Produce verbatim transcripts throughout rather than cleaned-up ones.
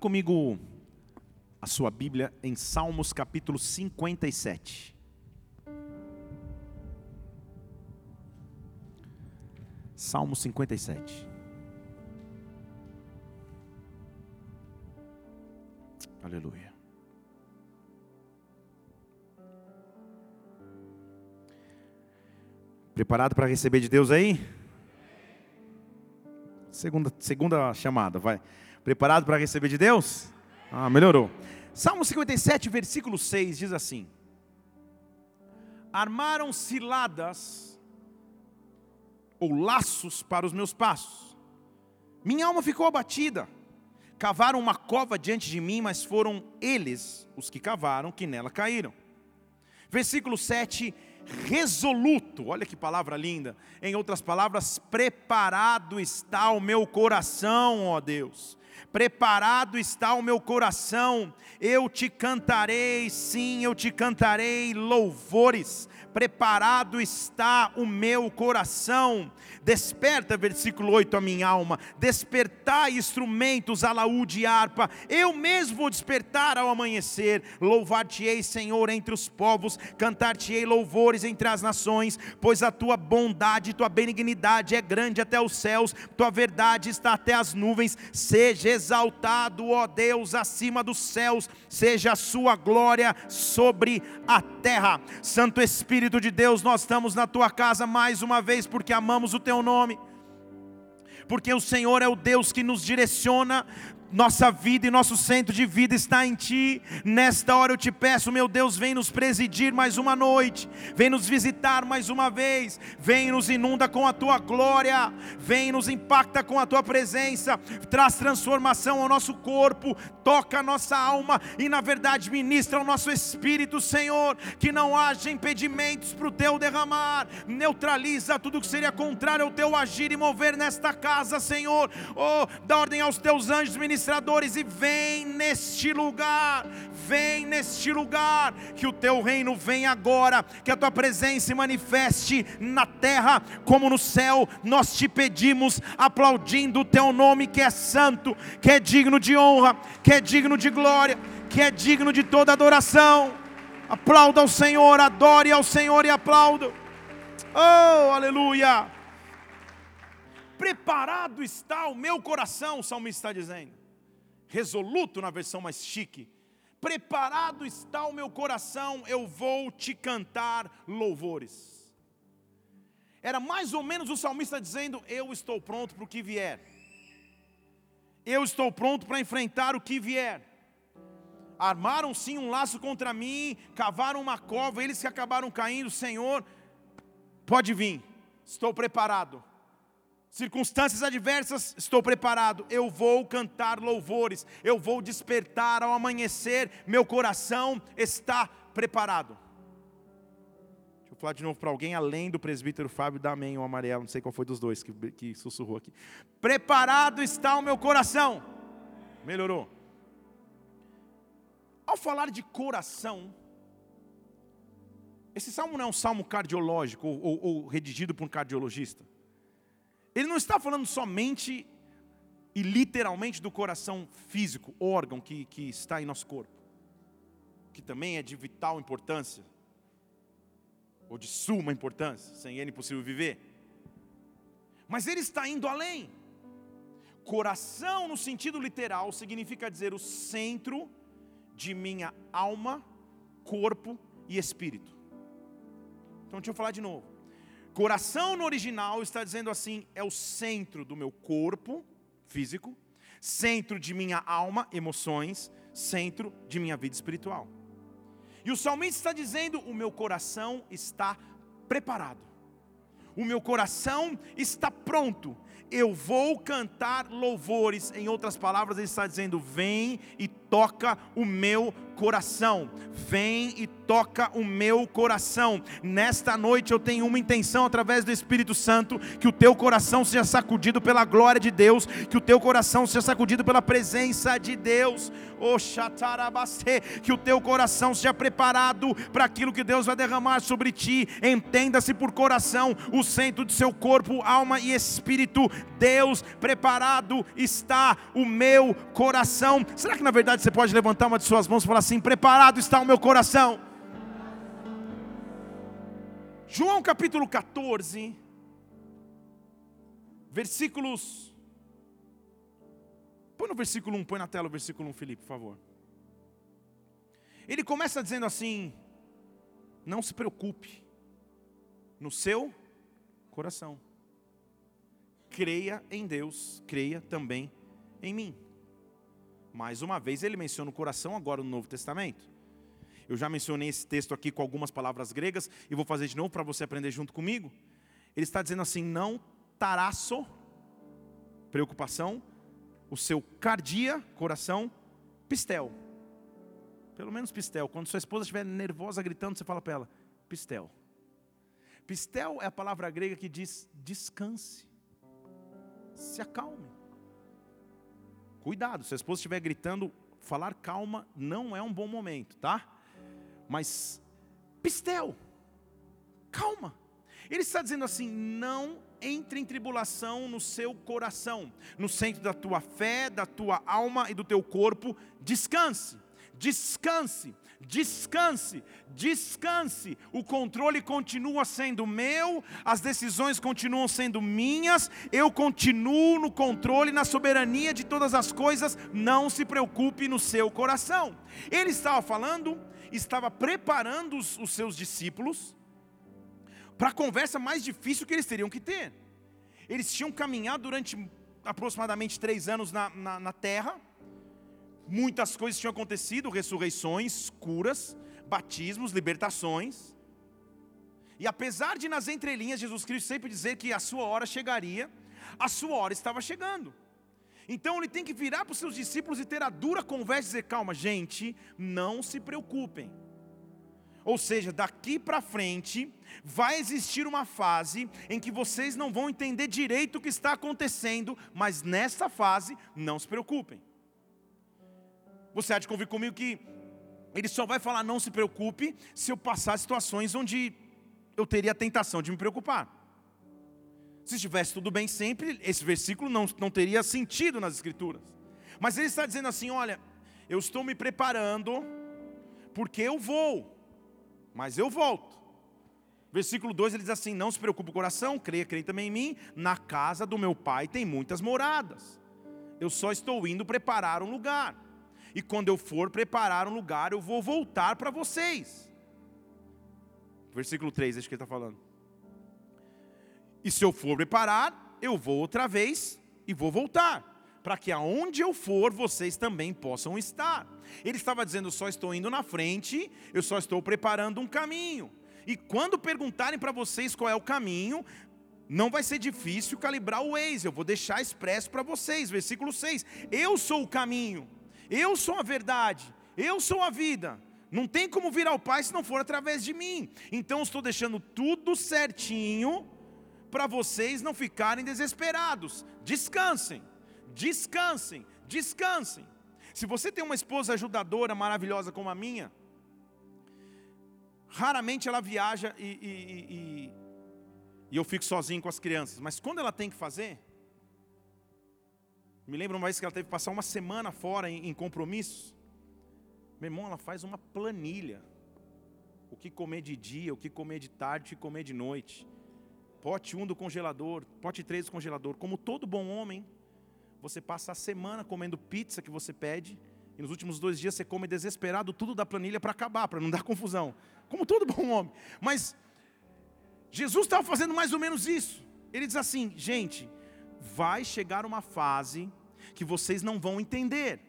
comigo a sua Bíblia em Salmos capítulo cinquenta e sete. Salmo cinquenta e sete. Aleluia. Preparado para receber de Deus aí? Segunda, segunda chamada, vai. Preparado para receber de Deus? Ah, melhorou. Salmo cinquenta e sete, versículo seis, diz assim: armaram ciladas ou laços para os meus passos. Minha alma ficou abatida. Cavaram uma cova diante de mim, mas foram eles, os que cavaram, que nela caíram. Versículo sete, resoluto, olha que palavra linda, em outras palavras, preparado está o meu coração, ó Deus, preparado está o meu coração, eu te cantarei, sim, eu te cantarei louvores, preparado está o meu coração. Desperta, versículo oito, a minha alma, despertai instrumentos, alaúde e harpa, eu mesmo vou despertar ao amanhecer, louvar-te-ei, Senhor, entre os povos, cantar-te-ei louvores entre as nações, pois a tua bondade, tua benignidade é grande até os céus, tua verdade está até as nuvens, seja exaltado, ó Deus, acima dos céus, seja a sua glória sobre a terra. Santo Espírito de Deus, nós estamos na tua casa mais uma vez, porque amamos o teu nome, porque o Senhor é o Deus que nos direciona. Nossa vida e nosso centro de vida está em Ti. Nesta hora eu te peço, meu Deus, vem nos presidir mais uma noite, vem nos visitar mais uma vez, vem nos inunda com a Tua glória, vem nos impacta com a Tua presença, traz transformação ao nosso corpo, toca a nossa alma e na verdade ministra ao nosso espírito, Senhor, que não haja impedimentos para o Teu derramar, neutraliza tudo que seria contrário ao Teu agir e mover nesta casa, Senhor. Oh, dá ordem aos Teus anjos ministros administradores e vem neste lugar, vem neste lugar, que o teu reino venha agora, que a tua presença se manifeste na terra como no céu. Nós te pedimos aplaudindo o teu nome, que é santo, que é digno de honra, que é digno de glória, que é digno de toda adoração. Aplauda ao Senhor, adore ao Senhor e aplauda. Oh, aleluia. Preparado está o meu coração, o salmista está dizendo. Resoluto na versão mais chique. Preparado está o meu coração, eu vou te cantar louvores. Era mais ou menos o salmista dizendo: eu estou pronto para o que vier. Eu estou pronto para enfrentar o que vier. Armaram sim um laço contra mim, cavaram uma cova, eles que acabaram caindo. Senhor, pode vir, estou preparado. Circunstâncias adversas, estou preparado, eu vou cantar louvores, eu vou despertar ao amanhecer, meu coração está preparado. Deixa eu falar de novo para alguém, além do presbítero Fábio, dá amém ou amarelo, não sei qual foi dos dois que, que sussurrou aqui. Preparado está o meu coração, melhorou. Ao falar de coração, esse salmo não é um salmo cardiológico ou, ou, ou redigido por um cardiologista. Ele não está falando somente e literalmente do coração físico, órgão que, que está em nosso corpo, que também é de vital importância, ou de suma importância, sem ele é impossível viver. Mas ele está indo além. Coração no sentido literal significa dizer o centro de minha alma, corpo e espírito. Então deixa eu falar de novo. Coração no original está dizendo assim, é o centro do meu corpo físico, centro de minha alma, emoções, centro de minha vida espiritual. E o salmista está dizendo, o meu coração está preparado, o meu coração está pronto, eu vou cantar louvores. Em outras palavras, ele está dizendo, vem e toca o meu coração, vem e toca o meu coração. Nesta noite eu tenho uma intenção através do Espírito Santo, que o teu coração seja sacudido pela glória de Deus, que o teu coração seja sacudido pela presença de Deus, que o teu coração seja preparado para aquilo que Deus vai derramar sobre ti. Entenda-se por coração o centro de seu corpo, alma e espírito, Deus, preparado está o meu coração. Será que na verdade você pode levantar uma de suas mãos e falar assim: preparado está o meu coração? João capítulo quatorze, versículos, põe no versículo um, põe na tela o versículo um, Felipe, por favor. Ele começa dizendo assim: não se preocupe no seu coração, creia em Deus, creia também em mim. Mais uma vez ele menciona o coração agora no Novo Testamento. Eu já mencionei esse texto aqui com algumas palavras gregas e vou fazer de novo para você aprender junto comigo. Ele está dizendo assim: não tarasso, preocupação, o seu cardia, coração, pistel. Pelo menos pistel. Quando sua esposa estiver nervosa gritando, você fala para ela: pistel. Pistel é a palavra grega que diz descanse, se acalme. Cuidado, se a esposa estiver gritando, falar calma não é um bom momento, tá? Mas pistel, calma. Ele está dizendo assim: não entre em tribulação no seu coração, no centro da tua fé, da tua alma e do teu corpo, descanse, descanse, descanse, descanse. O controle continua sendo meu, as decisões continuam sendo minhas, eu continuo no controle, na soberania de todas as coisas. Não se preocupe no seu coração. Ele estava falando, estava preparando os, os seus discípulos para a conversa mais difícil que eles teriam que ter. Eles tinham caminhado durante aproximadamente três anos na, na, na terra. Muitas coisas tinham acontecido: ressurreições, curas, batismos, libertações. E apesar de nas entrelinhas Jesus Cristo sempre dizer que a sua hora chegaria, a sua hora estava chegando. Então ele tem que virar para os seus discípulos e ter a dura conversa e dizer: calma, gente, não se preocupem. Ou seja, daqui para frente vai existir uma fase em que vocês não vão entender direito o que está acontecendo, mas nessa fase não se preocupem. Você há de convir comigo que ele só vai falar não se preocupe se eu passar situações onde eu teria a tentação de me preocupar. Se estivesse tudo bem sempre, esse versículo não, não teria sentido nas Escrituras. Mas ele está dizendo assim: olha, eu estou me preparando porque eu vou, mas eu volto. Versículo dois, ele diz assim: não se preocupe o coração, creia, creia também em mim, na casa do meu pai tem muitas moradas. Eu só estou indo preparar um lugar. E quando eu for preparar um lugar, eu vou voltar para vocês. Versículo três, acho que ele está falando. E se eu for preparar, eu vou outra vez e vou voltar, para que aonde eu for, vocês também possam estar. Ele estava dizendo: eu só estou indo na frente, eu só estou preparando um caminho. E quando perguntarem para vocês qual é o caminho, não vai ser difícil calibrar o Waze, eu vou deixar expresso para vocês. Versículo seis, eu sou o caminho. Eu sou a verdade, eu sou a vida, não tem como vir ao Pai se não for através de mim. Então estou deixando tudo certinho para vocês não ficarem desesperados. Descansem, descansem, descansem. Se você tem uma esposa ajudadora maravilhosa como a minha, raramente ela viaja e, e, e, e eu fico sozinho com as crianças. Mas quando ela tem que fazer... Me lembro uma vez que ela teve que passar uma semana fora em, em compromissos. Meu irmão, ela faz uma planilha. O que comer de dia, o que comer de tarde, o que comer de noite. Pote um do congelador, pote três do congelador. Como todo bom homem, você passa a semana comendo pizza que você pede. E nos últimos dois dias você come desesperado tudo da planilha para acabar, para não dar confusão. Como todo bom homem. Mas Jesus estava fazendo mais ou menos isso. Ele diz assim: gente, vai chegar uma fase que vocês não vão entender,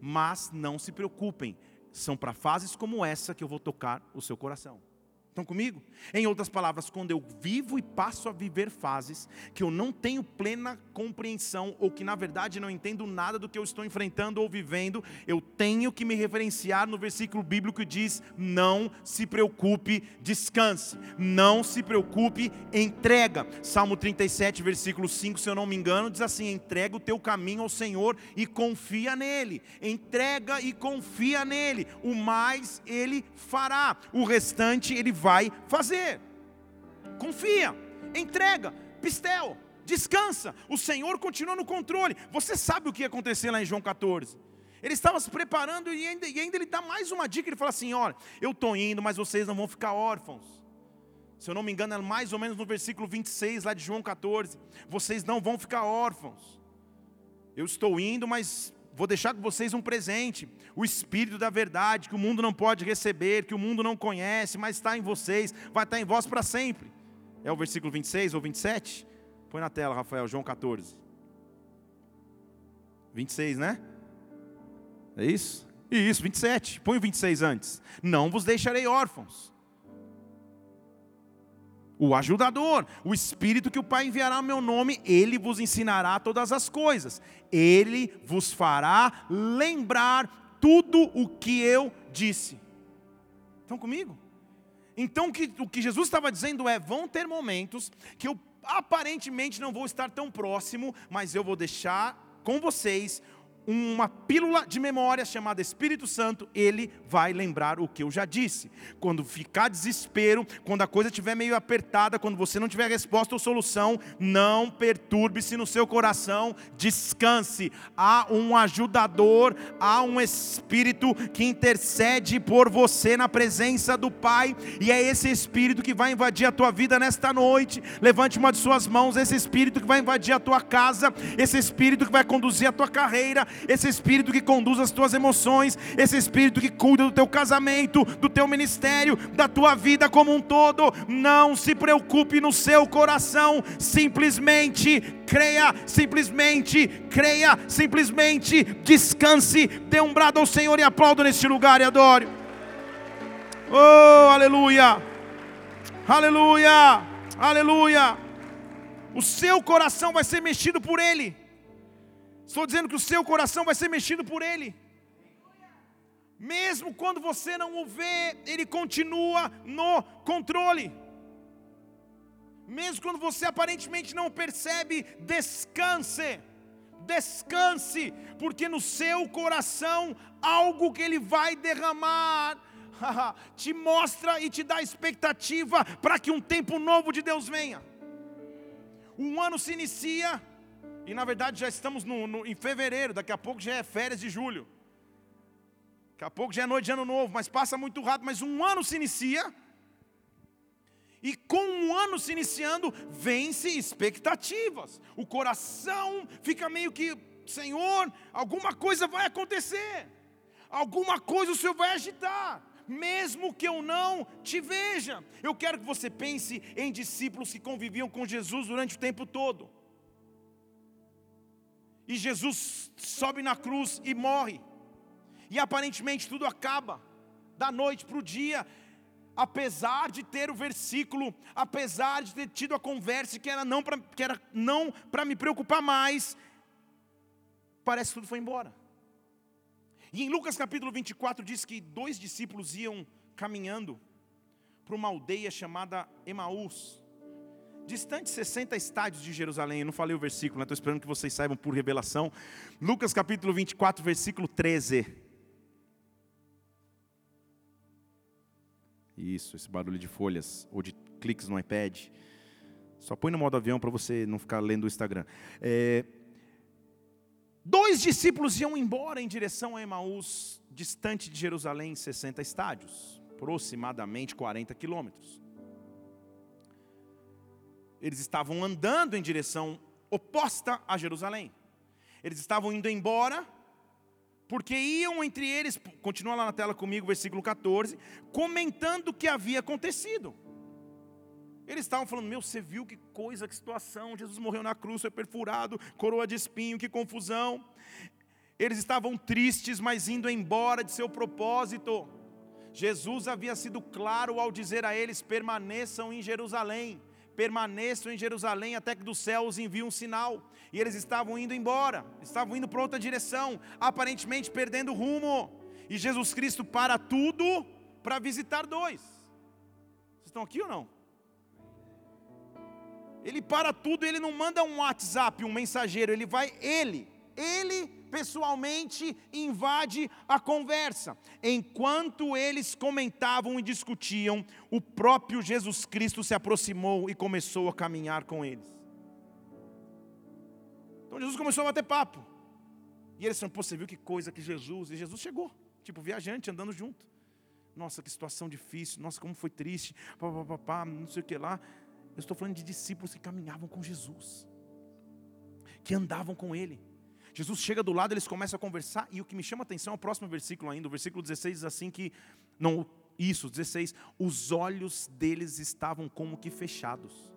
mas não se preocupem, são para fases como essa que eu vou tocar o seu coração. Estão comigo? Em outras palavras, quando eu vivo e passo a viver fases que eu não tenho plena compreensão, ou que na verdade não entendo nada do que eu estou enfrentando ou vivendo, eu tenho que me referenciar no versículo bíblico que diz: não se preocupe, descanse, não se preocupe, entrega. Salmo trinta e sete, versículo cinco, se eu não me engano, diz assim: entrega o teu caminho ao Senhor e confia nele, entrega e confia nele, o mais ele fará, o restante ele vai vai fazer. Confia, entrega, pistel, descansa, o Senhor continua no controle. Você sabe o que ia acontecer lá em João quatorze. Ele estava se preparando e ainda, e ainda ele dá mais uma dica. Ele fala assim, olha, eu estou indo, mas vocês não vão ficar órfãos. Se eu não me engano, é mais ou menos no versículo vinte e seis, lá de João quatorze. Vocês não vão ficar órfãos. Eu estou indo, mas vou deixar com vocês um presente. O Espírito da verdade, que o mundo não pode receber, que o mundo não conhece, mas está em vocês, vai estar em vós para sempre. É o versículo vinte e seis ou vinte e sete? Põe na tela, Rafael, João quatorze. vinte e seis, né? É isso? Isso, vinte e sete. Põe o vinte e seis antes. Não vos deixarei órfãos. O ajudador, o Espírito que o Pai enviará ao meu nome, Ele vos ensinará todas as coisas. Ele vos fará lembrar tudo o que eu disse. Estão comigo? Então o que, o que Jesus estava dizendo é, vão ter momentos que eu aparentemente não vou estar tão próximo, mas eu vou deixar com vocês uma pílula de memória chamada Espírito Santo. Ele vai lembrar o que eu já disse. Quando ficar desespero, quando a coisa estiver meio apertada, quando você não tiver resposta ou solução, não perturbe-se no seu coração, descanse. Há um ajudador, há um Espírito que intercede por você na presença do Pai, e é esse Espírito que vai invadir a tua vida nesta noite. Levante uma de suas mãos, esse Espírito que vai invadir a tua casa, esse Espírito que vai conduzir a tua carreira, esse Espírito que conduz as tuas emoções, esse Espírito que cuida do teu casamento, do teu ministério, da tua vida como um todo. Não se preocupe no seu coração, simplesmente creia, simplesmente creia, simplesmente descanse. Dê um brado ao Senhor e aplaudo neste lugar e adoro. Oh, aleluia, aleluia, aleluia. O seu coração vai ser mexido por Ele. Estou dizendo que o seu coração vai ser mexido por Ele. Mesmo quando você não o vê, Ele continua no controle. Mesmo quando você aparentemente não o percebe, descanse. Descanse, porque no seu coração, algo que Ele vai derramar, te mostra e te dá expectativa para que um tempo novo de Deus venha. Um ano se inicia. E na verdade já estamos no, no, em fevereiro, daqui a pouco já é férias de julho. Daqui a pouco já é noite de ano novo, mas passa muito rápido. Mas um ano se inicia, e com um ano se iniciando, vence expectativas. O coração fica meio que, Senhor, alguma coisa vai acontecer. Alguma coisa o Senhor vai agitar. Mesmo que eu não te veja. Eu quero que você pense em discípulos que conviviam com Jesus durante o tempo todo. E Jesus sobe na cruz e morre. E aparentemente tudo acaba. Da noite para o dia. Apesar de ter o versículo. Apesar de ter tido a conversa que era não para me preocupar mais. Parece que tudo foi embora. E em Lucas capítulo vinte e quatro diz que dois discípulos iam caminhando para uma aldeia chamada Emaús, distante sessenta estádios de Jerusalém. Eu não falei o versículo, né? Estou esperando que vocês saibam por revelação. Lucas capítulo vinte e quatro, versículo treze. Isso, esse barulho de folhas ou de cliques no iPad. Só põe no modo avião para você não ficar lendo o Instagram. É... Dois discípulos iam embora em direção a Emaús, distante de Jerusalém, sessenta estádios, aproximadamente quarenta quilômetros. Eles estavam andando em direção oposta a Jerusalém. Eles estavam indo embora, porque iam entre eles, continua lá na tela comigo, versículo catorze, comentando o que havia acontecido. Eles estavam falando, meu, você viu que coisa, que situação, Jesus morreu na cruz, foi perfurado, coroa de espinho, que confusão. Eles estavam tristes, mas indo embora de seu propósito. Jesus havia sido claro ao dizer a eles, permaneçam em Jerusalém. Permaneçam em Jerusalém até que do céu os envie um sinal. E eles estavam indo embora, estavam indo para outra direção, aparentemente perdendo o rumo. E Jesus Cristo para tudo para visitar dois. Vocês estão aqui ou não? Ele para tudo, ele não manda um WhatsApp, um mensageiro, ele vai, ele, ele pessoalmente invade a conversa. Enquanto eles comentavam e discutiam, o próprio Jesus Cristo se aproximou e começou a caminhar com eles. Então Jesus começou a bater papo. E eles disseram, pô, você viu que coisa que Jesus... E Jesus chegou, tipo viajante, andando junto. Nossa, que situação difícil. Nossa, como foi triste. Pá, pá, pá, pá, não sei o que lá. Eu estou falando de discípulos que caminhavam com Jesus. Que andavam com Ele. Jesus chega do lado, eles começam a conversar. E o que me chama a atenção é o próximo versículo ainda. O versículo dezesseis diz assim que... Não, isso, dezesseis. Os olhos deles estavam como que fechados.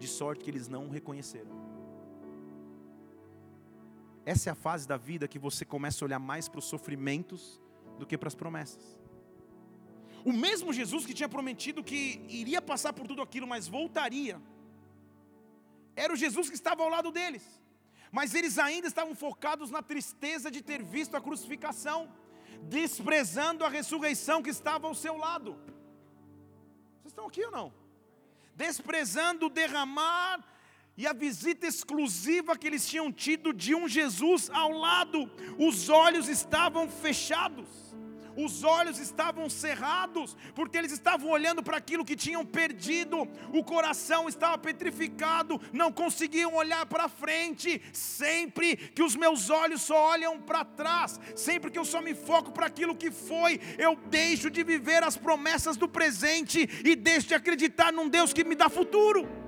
De sorte que eles não o reconheceram. Essa é a fase da vida que você começa a olhar mais para os sofrimentos do que para as promessas. O mesmo Jesus que tinha prometido que iria passar por tudo aquilo, mas voltaria, era o Jesus que estava ao lado deles. Mas eles ainda estavam focados na tristeza de ter visto a crucificação, desprezando a ressurreição que estava ao seu lado. Vocês estão aqui ou não? Desprezando o derramar e a visita exclusiva que eles tinham tido de um Jesus ao lado. Os olhos estavam fechados, os olhos estavam cerrados, porque eles estavam olhando para aquilo que tinham perdido. O coração estava petrificado, não conseguiam olhar para frente. Sempre que os meus olhos só olham para trás, sempre que eu só me foco para aquilo que foi, eu deixo de viver as promessas do presente e deixo de acreditar num Deus que me dá futuro.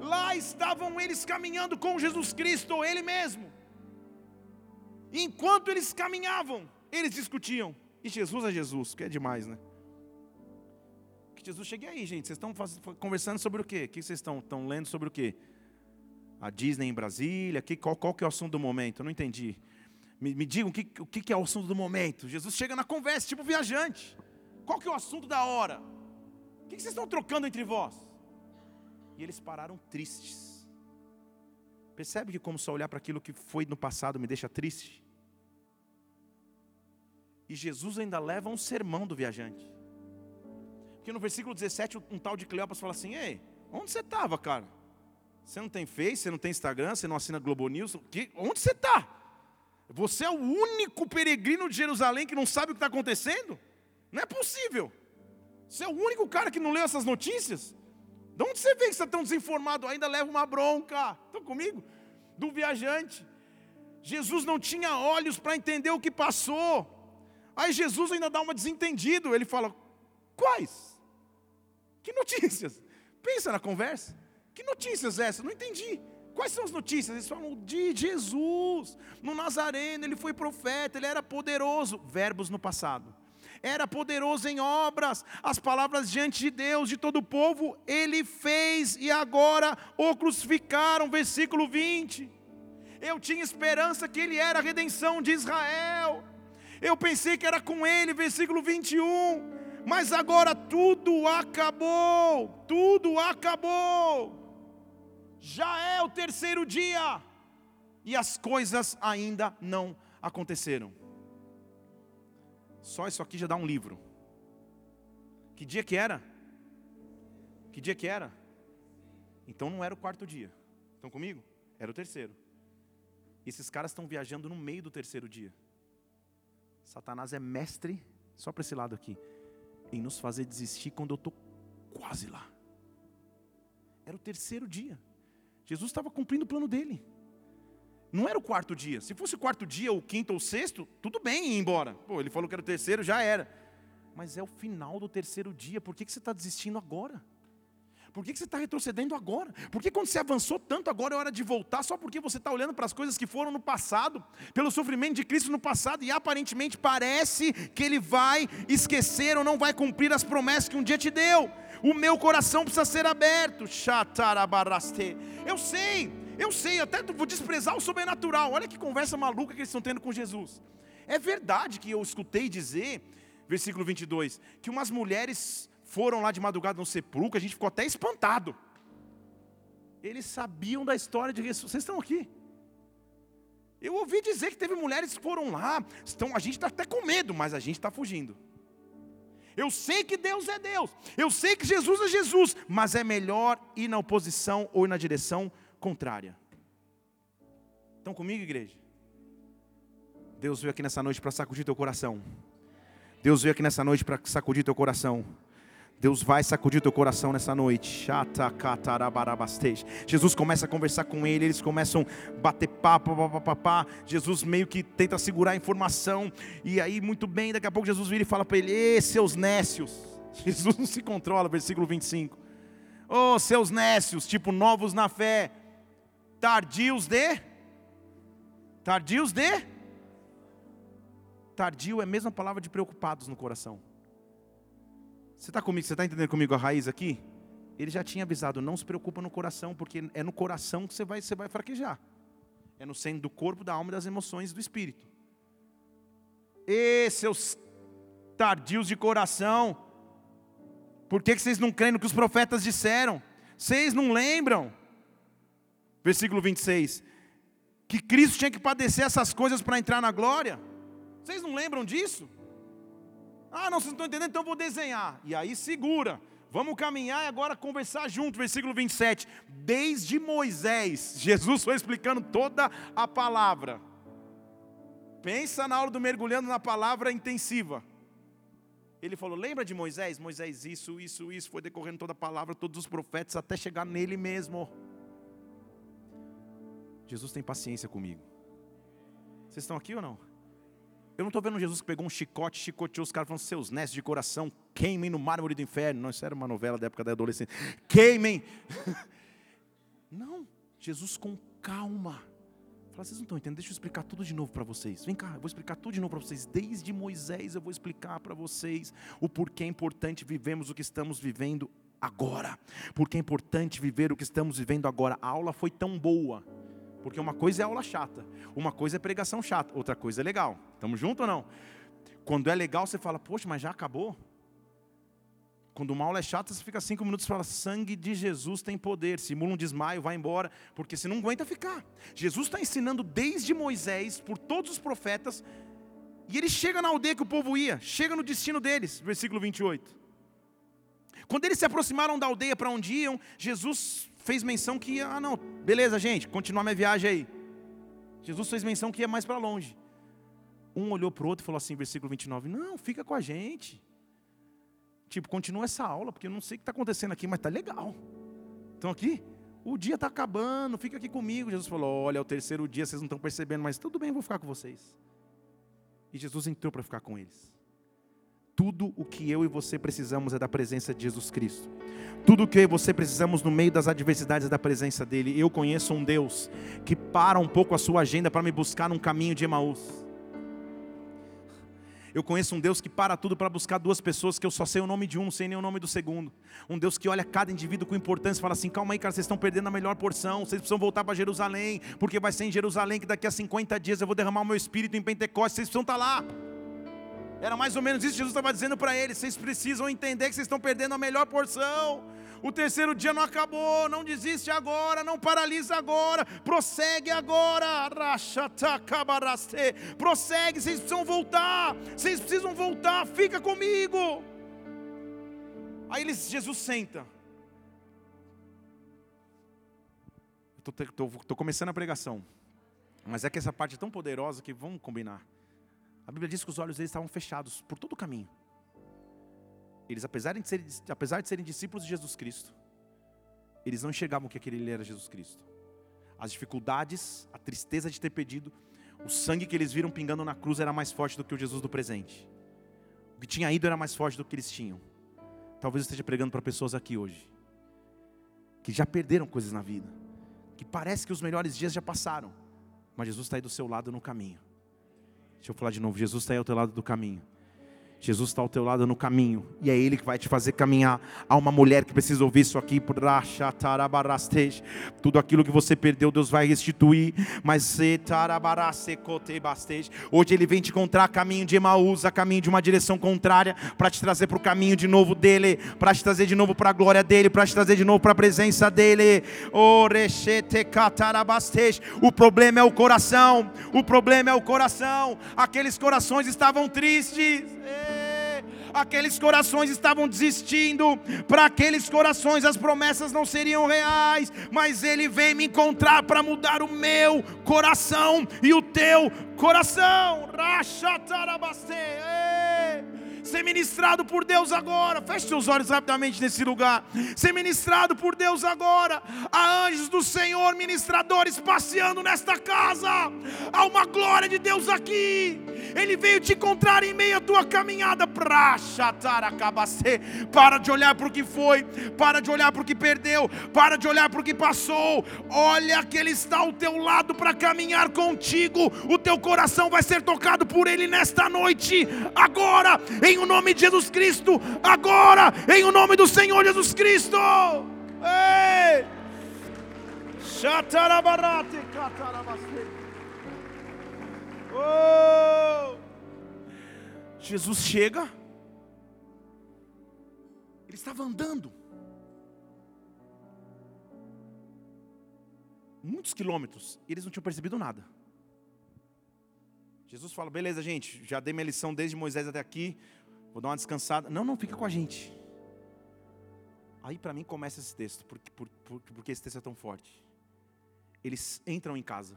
Lá estavam eles caminhando com Jesus Cristo, Ele mesmo. Enquanto eles caminhavam, eles discutiam. E Jesus é Jesus, que é demais, né? Que Jesus chegue aí, gente. Vocês estão conversando sobre o quê? O que vocês estão, estão lendo sobre o quê? A Disney em Brasília? Que, qual, qual que é o assunto do momento? Eu não entendi. Me, me digam o que, o que é o assunto do momento. Jesus chega na conversa, tipo viajante. Qual que é o assunto da hora? O que vocês estão trocando entre vós? E eles pararam tristes. Percebe que como só olhar para aquilo que foi no passado me deixa triste? E Jesus ainda leva um sermão do viajante. Porque no versículo dezessete um tal de Cleopas fala assim: ei, onde você estava, cara? Você não tem Face, você não tem Instagram, você não assina Globo News, que, onde você está? Você é o único peregrino de Jerusalém que não sabe o que está acontecendo? Não é possível. Você é o único cara que não leu essas notícias? De onde você vê que você está tão desinformado? Ainda leva uma bronca, estão comigo? Do viajante. Jesus não tinha olhos para entender o que passou. Aí Jesus ainda dá uma desentendido. Ele fala, quais? Que notícias? Pensa na conversa. Que notícias essas? Não entendi. Quais são as notícias? Eles falam de Jesus, no Nazareno, ele foi profeta, ele era poderoso. Verbos no passado. Era poderoso em obras, as palavras diante de Deus, de todo o povo, Ele fez e agora o crucificaram, versículo vinte, eu tinha esperança que Ele era a redenção de Israel, eu pensei que era com Ele, versículo vinte e um, mas agora tudo acabou, tudo acabou, já é o terceiro dia, e as coisas ainda não aconteceram. Só isso aqui já dá um livro. Que dia que era? Que dia que era? Então não era o quarto dia. Estão comigo? Era o terceiro. Esses caras estão viajando no meio do terceiro dia. Satanás é mestre, só para esse lado aqui, em nos fazer desistir quando eu estou quase lá. Era o terceiro dia. Jesus estava cumprindo o plano dele. Não era o quarto dia. Se fosse o quarto dia, ou o quinto, ou o sexto, tudo bem ir embora. Pô, ele falou que era o terceiro, já era. Mas é o final do terceiro dia. Por que, que você está desistindo agora? Por que, que você está retrocedendo agora? Por que quando você avançou tanto, agora é hora de voltar? Só porque você está olhando para as coisas que foram no passado, pelo sofrimento de Cristo no passado, e aparentemente parece que Ele vai esquecer ou não vai cumprir as promessas que um dia te deu. O meu coração precisa ser aberto. Eu sei. Eu sei, até vou desprezar o sobrenatural. Olha que conversa maluca que eles estão tendo com Jesus. É verdade que eu escutei dizer, versículo vinte e dois, que umas mulheres foram lá de madrugada no sepulcro, a gente ficou até espantado. Eles sabiam da história de Jesus. Vocês estão aqui? Eu ouvi dizer que teve mulheres que foram lá, estão, a gente está até com medo, mas a gente está fugindo. Eu sei que Deus é Deus, eu sei que Jesus é Jesus, mas é melhor ir na oposição ou ir na direção contrária. Estão comigo, igreja? Deus veio aqui nessa noite para sacudir teu coração. Deus veio aqui nessa noite para sacudir teu coração. Deus vai sacudir teu coração nessa noite. Jesus começa a conversar com ele, eles começam a bater papo, papapá. Jesus meio que tenta segurar a informação, e aí muito bem, daqui a pouco Jesus vira e fala para ele: "Ê, seus nécios." Jesus não se controla, versículo vinte e cinco. "Oh, seus nécios, tipo novos na fé, tardios de, tardios de, tardio é a mesma palavra de preocupados no coração." Você está comigo? Você está entendendo comigo a raiz aqui? Ele já tinha avisado: não se preocupa no coração, porque é no coração que você vai, você vai fraquejar. É no centro do corpo, da alma, das emoções e do espírito. "E seus tardios de coração, por que, que vocês não creem no que os profetas disseram? Vocês não lembram?" Versículo vinte e seis. "Que Cristo tinha que padecer essas coisas para entrar na glória. Vocês não lembram disso?" "Ah, não, vocês não estão entendendo, então eu vou desenhar." E aí segura, vamos caminhar e agora conversar junto. Versículo vinte e sete. "Desde Moisés", Jesus foi explicando toda a palavra. Pensa na aula do mergulhando na palavra intensiva. Ele falou: lembra de Moisés? Moisés isso, isso, isso, foi decorrendo toda a palavra, todos os profetas, até chegar nele mesmo. Jesus tem paciência comigo. Vocês estão aqui ou não? Eu não estou vendo Jesus que pegou um chicote, chicoteou os caras, falando: "Seus nécios de coração, queimem no mármore do inferno." Não, isso era uma novela da época da adolescência. Queimem. Não, Jesus com calma fala: "Vocês não estão entendendo, deixa eu explicar tudo de novo para vocês. Vem cá, eu vou explicar tudo de novo para vocês. Desde Moisés eu vou explicar para vocês o porquê é importante vivemos o que estamos vivendo agora. Porque é importante viver o que estamos vivendo agora." A aula foi tão boa. Porque uma coisa é aula chata, uma coisa é pregação chata, outra coisa é legal. Estamos juntos ou não? Quando é legal você fala: "Poxa, mas já acabou?" Quando uma aula é chata você fica cinco minutos e fala: "Sangue de Jesus tem poder." Simula um desmaio, vai embora, porque você não aguenta ficar. Jesus está ensinando desde Moisés, por todos os profetas, e ele chega na aldeia que o povo ia, chega no destino deles. Versículo vinte e oito. Quando eles se aproximaram da aldeia para onde iam, Jesus fez menção que ia, ah não, beleza gente, continuar minha viagem aí. Jesus fez menção que ia mais para longe. Um olhou para o outro e falou assim, versículo vinte e nove, não, fica com a gente. Tipo, continua essa aula, porque eu não sei o que está acontecendo aqui, mas está legal. Estão aqui? O dia está acabando, fica aqui comigo. Jesus falou: olha, é o terceiro dia, vocês não estão percebendo, mas tudo bem, eu vou ficar com vocês. E Jesus entrou para ficar com eles. Tudo o que eu e você precisamos é da presença de Jesus Cristo. Tudo o que eu e você precisamos no meio das adversidades é da presença dEle. Eu conheço um Deus que para um pouco a sua agenda para me buscar num caminho de Emaús. Eu conheço um Deus que para tudo para buscar duas pessoas que eu só sei o nome de um, não sei nem o nome do segundo. Um Deus que olha cada indivíduo com importância e fala assim: calma aí cara, vocês estão perdendo a melhor porção, vocês precisam voltar para Jerusalém, porque vai ser em Jerusalém que daqui a cinquenta dias eu vou derramar o meu espírito em Pentecostes, vocês precisam estar lá. Era mais ou menos isso que Jesus estava dizendo para eles: vocês precisam entender que vocês estão perdendo a melhor porção, o terceiro dia não acabou, não desiste agora, não paralisa agora, prossegue agora, prossegue, vocês precisam voltar, vocês precisam voltar, fica comigo. Aí eles, Jesus senta. Estou começando a pregação, mas é que essa parte é tão poderosa que vamos combinar. A Bíblia diz que os olhos deles estavam fechados por todo o caminho. Eles, apesar de serem, apesar de serem discípulos de Jesus Cristo, eles não enxergavam que aquele era Jesus Cristo. As dificuldades, a tristeza de ter pedido, o sangue que eles viram pingando na cruz era mais forte do que o Jesus do presente. O que tinha ido era mais forte do que eles tinham. Talvez eu esteja pregando para pessoas aqui hoje, que já perderam coisas na vida, que parece que os melhores dias já passaram, mas Jesus está aí do seu lado no caminho. Deixa eu falar de novo, Jesus está aí ao teu lado do caminho. Jesus está ao teu lado no caminho, e é Ele que vai te fazer caminhar. Há uma mulher que precisa ouvir isso aqui. Tudo aquilo que você perdeu, Deus vai restituir. Mas hoje Ele vem te encontrar a caminho de Emaús, a caminho de uma direção contrária, para te trazer para o caminho de novo dEle, para te trazer de novo para a glória dEle, para te trazer de novo para a presença dEle. O problema é o coração, o problema é o coração. Aqueles corações estavam tristes. Aqueles corações estavam desistindo. Para aqueles corações as promessas não seriam reais. Mas Ele veio me encontrar para mudar o meu coração e o teu coração. Racha tarabastê. ser ministrado por Deus agora. Feche seus olhos rapidamente nesse lugar. Ser ministrado por Deus agora. Há anjos do Senhor, ministradores passeando nesta casa. Há uma glória de Deus aqui. Ele veio te encontrar em meio à tua caminhada. Para de olhar para o que foi, para de olhar para o que perdeu, para de olhar para o que passou. Olha que Ele está ao teu lado para caminhar contigo. O teu coração vai ser tocado por Ele nesta noite. Agora, em o nome de Jesus Cristo. Agora, em o nome do Senhor Jesus Cristo. Ei! Shatarabarate katarabaste. Oh! Jesus chega. Ele estava andando muitos quilômetros e eles não tinham percebido nada. Jesus fala: beleza, gente, já dei minha lição desde Moisés até aqui, vou dar uma descansada. Não, não, fica com a gente. Aí para mim começa esse texto, porque, porque, porque esse texto é tão forte. Eles entram em casa.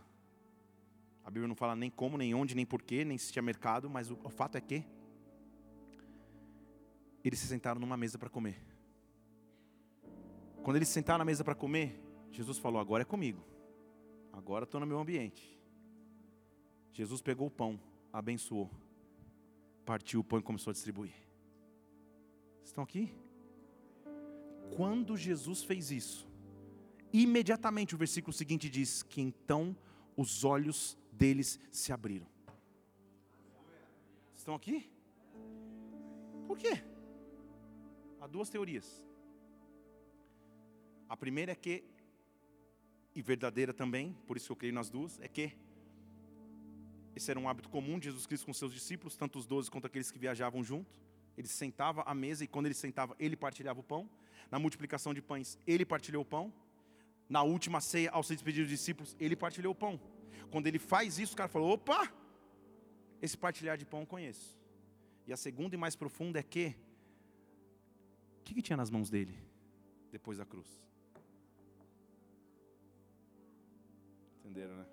A Bíblia não fala nem como, nem onde, nem porquê, nem se tinha mercado, mas o, o fato é que eles se sentaram numa mesa para comer. Quando eles se sentaram na mesa para comer, Jesus falou: agora é comigo, agora estou no meu ambiente. Jesus pegou o pão, abençoou, partiu o pão e começou a distribuir. Estão aqui? Quando Jesus fez isso, imediatamente o versículo seguinte diz que então os olhos deles se abriram. Estão aqui? Por quê? Há duas teorias. A primeira é que, e verdadeira também, por isso que eu creio nas duas, é que esse era um hábito comum de Jesus Cristo com seus discípulos, tanto os doze quanto aqueles que viajavam junto. Ele sentava à mesa e quando ele sentava, ele partilhava o pão. Na multiplicação de pães, ele partilhou o pão. Na última ceia, ao se despedir dos discípulos, ele partilhou o pão. Quando ele faz isso, o cara falou: opa, esse partilhar de pão eu conheço. E a segunda e mais profunda é que, o que, que tinha nas mãos dele, depois da cruz? Entenderam, né?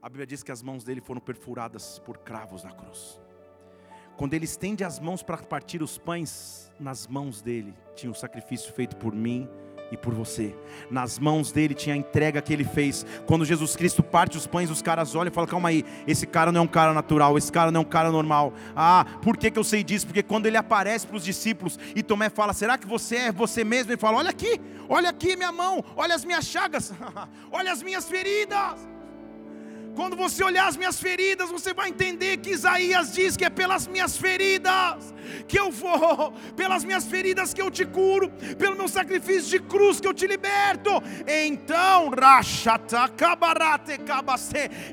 A Bíblia diz que as mãos dele foram perfuradas por cravos na cruz. Quando ele estende as mãos para partir os pães, nas mãos dele tinha o sacrifício feito por mim e por você. Nas mãos dele tinha a entrega que ele fez. Quando Jesus Cristo parte os pães, os caras olham e falam: calma aí, esse cara não é um cara natural, esse cara não é um cara normal. Ah, por que que eu sei disso? Porque quando ele aparece para os discípulos e Tomé fala: será que você é você mesmo? Ele fala: olha aqui, olha aqui minha mão, olha as minhas chagas, olha as minhas feridas. Quando você olhar as minhas feridas, você vai entender que Isaías diz que é pelas minhas feridas que eu vou, pelas minhas feridas que eu te curo, pelo meu sacrifício de cruz que eu te liberto. Então,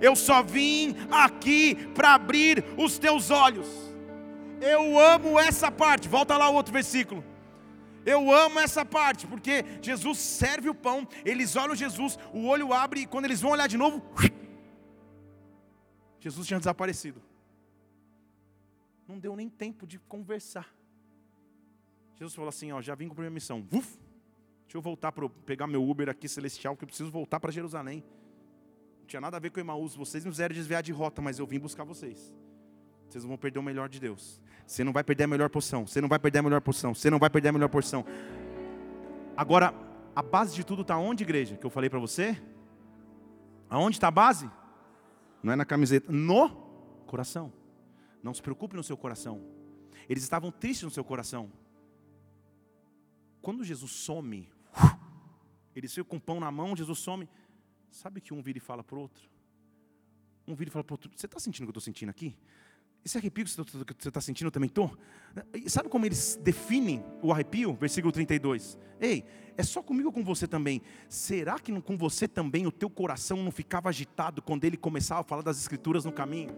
eu só vim aqui para abrir os teus olhos. Eu amo essa parte, volta lá o outro versículo. Eu amo essa parte, porque Jesus serve o pão, eles olham Jesus, o olho abre e quando eles vão olhar de novo... Jesus tinha desaparecido. Não deu nem tempo de conversar. Jesus falou assim: ó, já vim cumprir a minha missão. Uf, deixa eu voltar para pegar meu Uber aqui celestial, que eu preciso voltar para Jerusalém. Não tinha nada a ver com Emaús. Vocês me fizeram desviar de rota, mas eu vim buscar vocês. Vocês não vão perder o melhor de Deus. Você não vai perder a melhor porção. Você não vai perder a melhor porção. Você não vai perder a melhor porção. Agora, a base de tudo está onde, igreja? Que eu falei para você? Aonde está a base? Não é na camiseta, no coração. Não se preocupe no seu coração. Eles estavam tristes no seu coração. Quando Jesus some, eles ficam com o pão na mão, Jesus some. Sabe que um vira e fala para o outro? Um vira e fala para o outro: você está sentindo o que eu estou sentindo aqui? Esse arrepio que você está sentindo, eu também estou. Sabe como eles definem o arrepio? Versículo trinta e dois. Ei, é só comigo ou com você também? Será que com você também o teu coração não ficava agitado quando ele começava a falar das escrituras no caminho?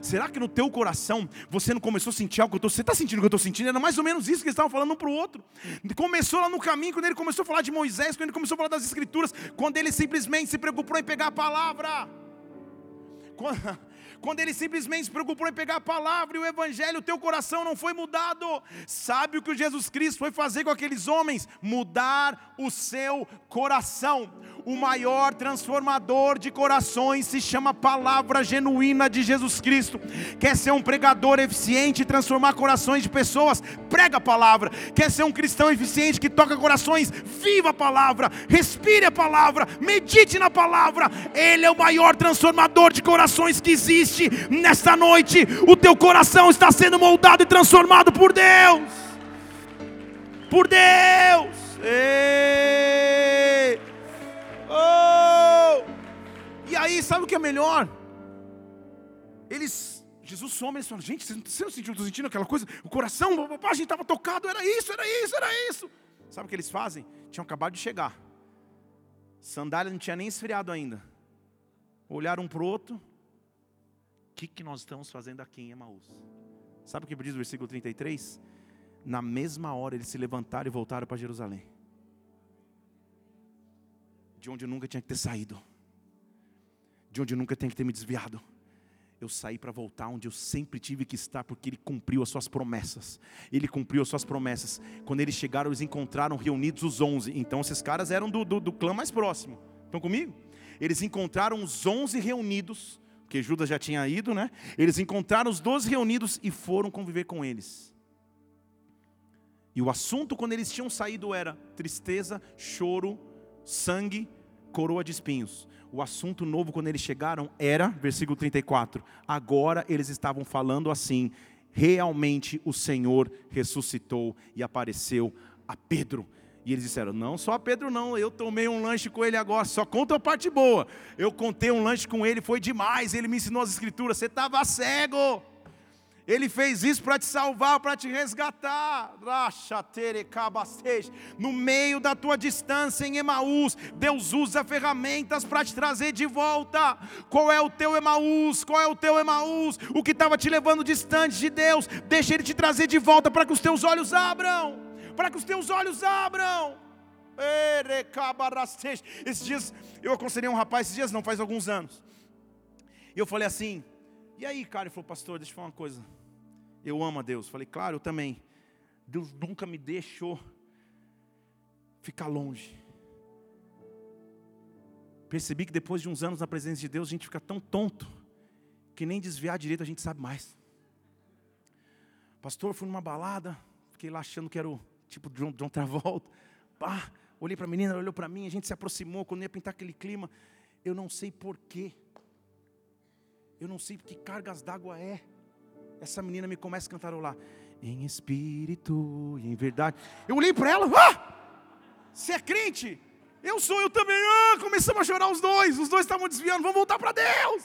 Será que no teu coração você não começou a sentir algo que eu estou... Você está sentindo o que eu estou sentindo? Era mais ou menos isso que eles estavam falando um para o outro. Começou lá no caminho, quando ele começou a falar de Moisés, quando ele começou a falar das escrituras, quando ele simplesmente se preocupou em pegar a palavra... Quando ele simplesmente se preocupou em pegar a palavra e o evangelho, o teu coração não foi mudado. Sabe o que Jesus Cristo foi fazer com aqueles homens? Mudar o seu coração. O maior transformador de corações se chama palavra genuína de Jesus Cristo. Quer ser um pregador eficiente e transformar corações de pessoas? Prega a palavra. Quer ser um cristão eficiente que toca corações? Viva a palavra, respire a palavra, medite na palavra. Ele é o maior transformador de corações que existe. Nesta noite, o teu coração está sendo moldado e transformado por Deus. Por Deus. Ei. Oh! E aí, sabe o que é melhor? Eles, Jesus some, eles falam: gente, vocês não sentiram, estão sentindo aquela coisa? O coração, a gente estava tocado, era isso, era isso, era isso. Sabe o que eles fazem? Tinham acabado de chegar, sandália não tinha nem esfriado ainda. Olharam um para o outro: o que, que nós estamos fazendo aqui em Emaús? Sabe o que diz o versículo trinta e três? Na mesma hora eles se levantaram e voltaram para Jerusalém, de onde eu nunca tinha que ter saído, de onde eu nunca tinha que ter me desviado. Eu saí para voltar onde eu sempre tive que estar, porque Ele cumpriu as suas promessas. Ele cumpriu as suas promessas. Quando eles chegaram, eles encontraram reunidos os onze. Então esses caras eram do, do, do clã mais próximo. Estão comigo? Eles encontraram os onze reunidos, porque Judas já tinha ido, né? Eles encontraram os doze reunidos e foram conviver com eles. E o assunto quando eles tinham saído era tristeza, choro, sangue, coroa de espinhos. O assunto novo quando eles chegaram era, versículo trinta e quatro, agora eles estavam falando assim: realmente o Senhor ressuscitou e apareceu a Pedro. E eles disseram: não só a Pedro não, eu tomei um lanche com ele agora, só conta a parte boa. Eu contei um lanche com ele, foi demais, ele me ensinou as escrituras. Você estava cego, Ele fez isso para te salvar, para te resgatar. No meio da tua distância em Emaús, Deus usa ferramentas para te trazer de volta. Qual é o teu Emaús? Qual é o teu Emaús? O que estava te levando distante de Deus, deixa Ele te trazer de volta para que os teus olhos abram. Para que os teus olhos abram. Esses dias, eu aconselhei um rapaz, esses dias não, faz alguns anos. E eu falei assim: e aí, cara? Ele falou: pastor, deixa eu falar uma coisa, eu amo a Deus. Falei: claro, eu também. Deus nunca me deixou ficar longe. Percebi que depois de uns anos na presença de Deus, a gente fica tão tonto que nem desviar direito a gente sabe mais. Pastor, fui numa balada, fiquei lá achando que era o tipo John, John Travolta. Pá, olhei para a menina, ela olhou para mim, a gente se aproximou. Quando ia pintar aquele clima, eu não sei porquê. Eu não sei que cargas d'água é. Essa menina me começa a cantarolar: em espírito e em verdade. Eu olhei para ela: ah, você é crente? Eu sou, eu também. Ah, começamos a chorar os dois. Os dois estavam desviando. Vamos voltar para Deus.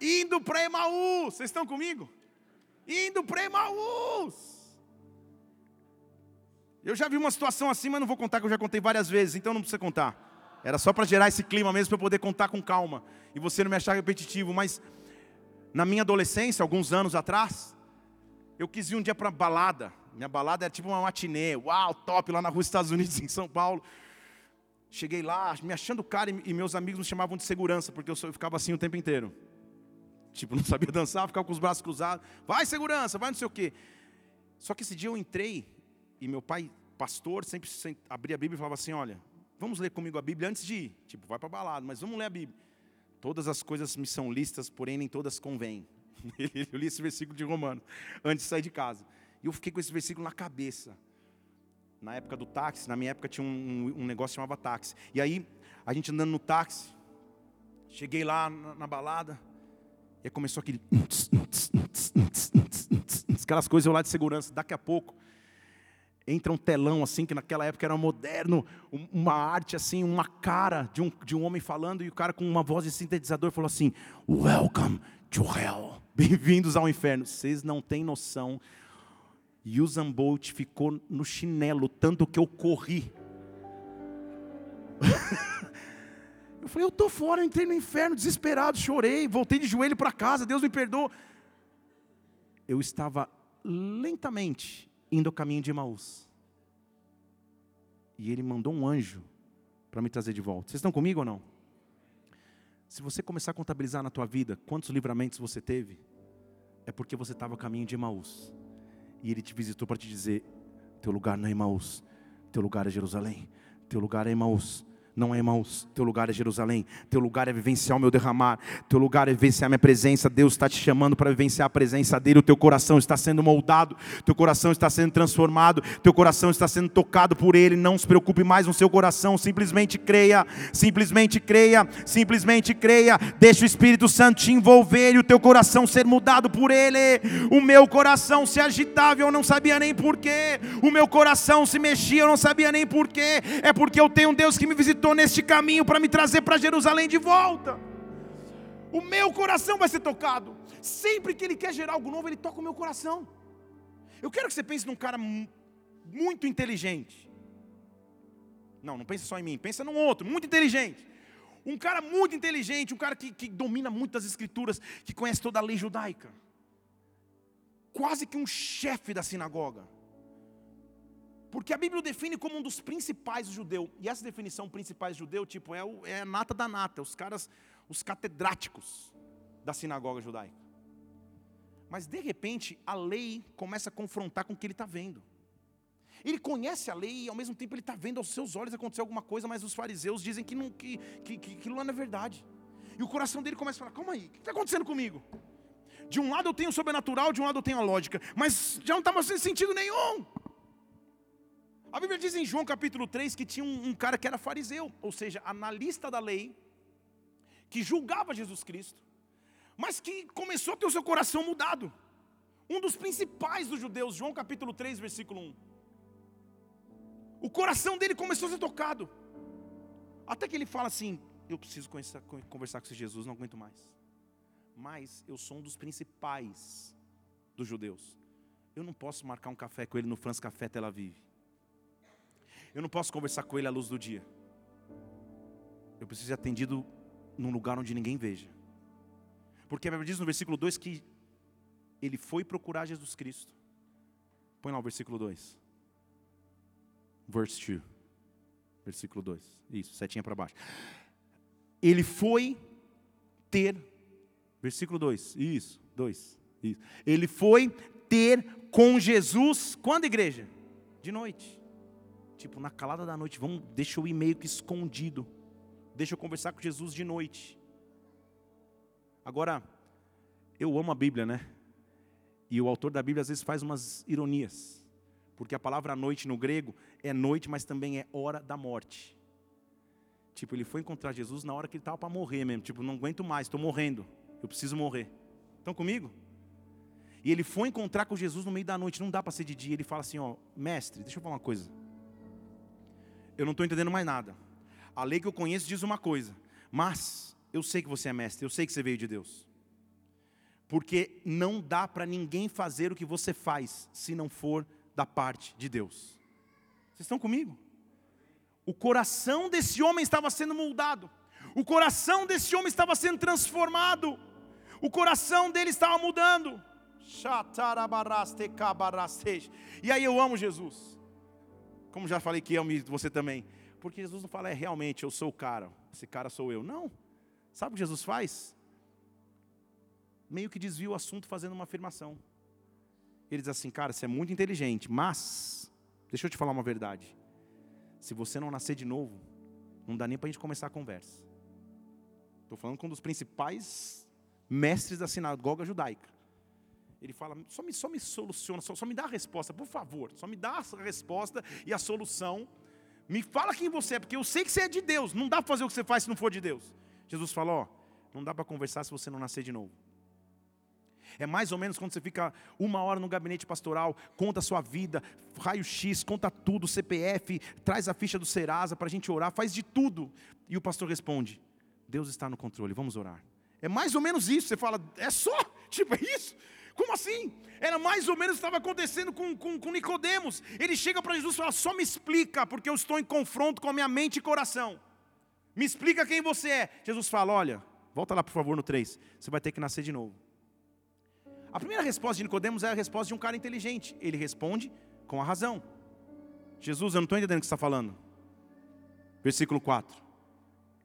Indo para Emaús. Vocês estão comigo? Indo para Emaús. Eu já vi uma situação assim, mas não vou contar, que eu já contei várias vezes. Então não precisa contar. Era só para gerar esse clima mesmo, para eu poder contar com calma e você não me achar repetitivo. Mas na minha adolescência, alguns anos atrás, eu quis ir um dia para balada. Minha balada era tipo uma matinê, uau, top, lá na Rua dos Estados Unidos, em São Paulo. Cheguei lá, me achando cara, e meus amigos me chamavam de segurança, porque eu, só, eu ficava assim o tempo inteiro. Tipo, não sabia dançar, ficava com os braços cruzados. Vai, segurança, vai não sei o quê. Só que esse dia eu entrei, e meu pai, pastor, sempre, sempre abria a Bíblia e falava assim: olha, vamos ler comigo a Bíblia antes de ir. Tipo, vai para a balada, mas vamos ler a Bíblia. Todas as coisas me são listas, porém nem todas convêm. Eu li esse versículo de Romanos antes de sair de casa. E eu fiquei com esse versículo na cabeça. Na época do táxi, na minha época tinha um, um, um negócio que chamava táxi. E aí, a gente andando no táxi, cheguei lá na, na balada, e aí começou aquele... aquelas coisas, eu lá de segurança. Daqui a pouco entra um telão assim, que naquela época era moderno, uma arte assim, uma cara de um, de um homem falando, e o cara com uma voz de sintetizador falou assim: welcome to hell, bem-vindos ao inferno. Vocês não têm noção, Usain Bolt ficou no chinelo, tanto que eu corri. Eu falei: eu tô fora, eu entrei no inferno, desesperado, chorei, voltei de joelho para casa, Deus me perdoa. Eu estava lentamente indo ao caminho de Emaús, e Ele mandou um anjo para me trazer de volta. Vocês estão comigo ou não? Se você começar a contabilizar na tua vida quantos livramentos você teve, é porque você estava a caminho de Emaús. E ele te visitou para te dizer, teu lugar não é Emaús, teu lugar é Jerusalém, teu lugar é Emaús. Não é Emaús, teu lugar é Jerusalém, teu lugar é vivenciar o meu derramar, teu lugar é vivenciar a minha presença. Deus está te chamando para vivenciar a presença dEle. O teu coração está sendo moldado, teu coração está sendo transformado, teu coração está sendo tocado por Ele. Não se preocupe mais no seu coração, simplesmente creia, simplesmente creia, simplesmente creia. Deixa o Espírito Santo te envolver e o teu coração ser mudado por Ele. O meu coração se agitava, eu não sabia nem porquê. O meu coração se mexia, eu não sabia nem porquê. É porque eu tenho um Deus que me visitou neste caminho para me trazer para Jerusalém de volta. O meu coração vai ser tocado. Sempre que Ele quer gerar algo novo, Ele toca o meu coração. Eu quero que você pense num cara muito inteligente. Não, não pensa só em mim, pensa num outro, muito inteligente. Um cara muito inteligente, um cara que, que domina muito as escrituras, que conhece toda a lei judaica. Quase que um chefe da sinagoga. Porque a Bíblia o define como um dos principais judeus. E essa definição principais judeu, tipo, é, o, é a nata da nata. Os caras, os catedráticos da sinagoga judaica. Mas de repente, a lei começa a confrontar com o que ele está vendo. Ele conhece a lei e ao mesmo tempo ele está vendo aos seus olhos acontecer alguma coisa. Mas os fariseus dizem que, não, que, que, que aquilo não é verdade. E o coração dele começa a falar, calma aí, o que está acontecendo comigo? De um lado eu tenho o sobrenatural, de um lado eu tenho a lógica. Mas já não está fazendo sentido nenhum. A Bíblia diz em João capítulo três que tinha um, um cara que era fariseu, ou seja, analista da lei, que julgava Jesus Cristo, mas que começou a ter o seu coração mudado. Um dos principais dos judeus, João capítulo três, versículo um. O coração dele começou a ser tocado. Até que ele fala assim, eu preciso conversar, conversar com esse Jesus, não aguento mais. Mas eu sou um dos principais dos judeus. Eu não posso marcar um café com ele no Franz Café Tel Aviv. Eu não posso conversar com ele à luz do dia. Eu preciso ser atendido num lugar onde ninguém veja. Porque a Bíblia diz no versículo dois que ele foi procurar Jesus Cristo. Põe lá o versículo dois. Verse dois. Versículo dois. Isso, setinha para baixo. Ele foi ter... Versículo dois. Isso, dois. Isso. Ele foi ter com Jesus... Quando, igreja? De noite. Tipo, na calada da noite, vamos, deixa eu ir meio que escondido. Deixa eu conversar com Jesus de noite. Agora, eu amo a Bíblia, né? E o autor da Bíblia às vezes faz umas ironias. Porque a palavra noite no grego é noite, mas também é hora da morte. Tipo, ele foi encontrar Jesus na hora que ele estava para morrer mesmo. Tipo, não aguento mais, estou morrendo. Eu preciso morrer. Estão comigo? E ele foi encontrar com Jesus no meio da noite. Não dá para ser de dia. Ele fala assim, ó, mestre, deixa eu falar uma coisa. Eu não estou entendendo mais nada. A lei que eu conheço diz uma coisa. Mas eu sei que você é mestre. Eu sei que você veio de Deus. Porque não dá para ninguém fazer o que você faz, se não for da parte de Deus. Vocês estão comigo? O coração desse homem estava sendo moldado. O coração desse homem estava sendo transformado. O coração dele estava mudando. E aí eu amo Jesus. Como já falei que eu me, você também. Porque Jesus não fala, é realmente, eu sou o cara. Esse cara sou eu. Não. Sabe o que Jesus faz? Meio que desvia o assunto fazendo uma afirmação. Ele diz assim, cara, você é muito inteligente, mas, deixa eu te falar uma verdade. Se você não nascer de novo, não dá nem para a gente começar a conversa. Estou falando com um dos principais mestres da sinagoga judaica. Ele fala, só me, só me soluciona, só, só me dá a resposta, por favor. Só me dá a resposta e a solução. Me fala quem você é, porque eu sei que você é de Deus. Não dá para fazer o que você faz se não for de Deus. Jesus fala, ó, não dá para conversar se você não nascer de novo. É mais ou menos quando você fica uma hora no gabinete pastoral, conta a sua vida, raio-x, conta tudo, C P F, traz a ficha do Serasa para a gente orar, faz de tudo. E o pastor responde, Deus está no controle, vamos orar. É mais ou menos isso, você fala, é só, tipo, é isso? Como assim? Era mais ou menos o que estava acontecendo com, com, com Nicodemos. Ele chega para Jesus e fala, só me explica, porque eu estou em confronto com a minha mente e coração. Me explica quem você é. Jesus fala, olha, volta lá por favor no três, você vai ter que nascer de novo. A primeira resposta de Nicodemos é a resposta de um cara inteligente. Ele responde com a razão. Jesus, eu não estou entendendo o que você está falando. Versículo quatro.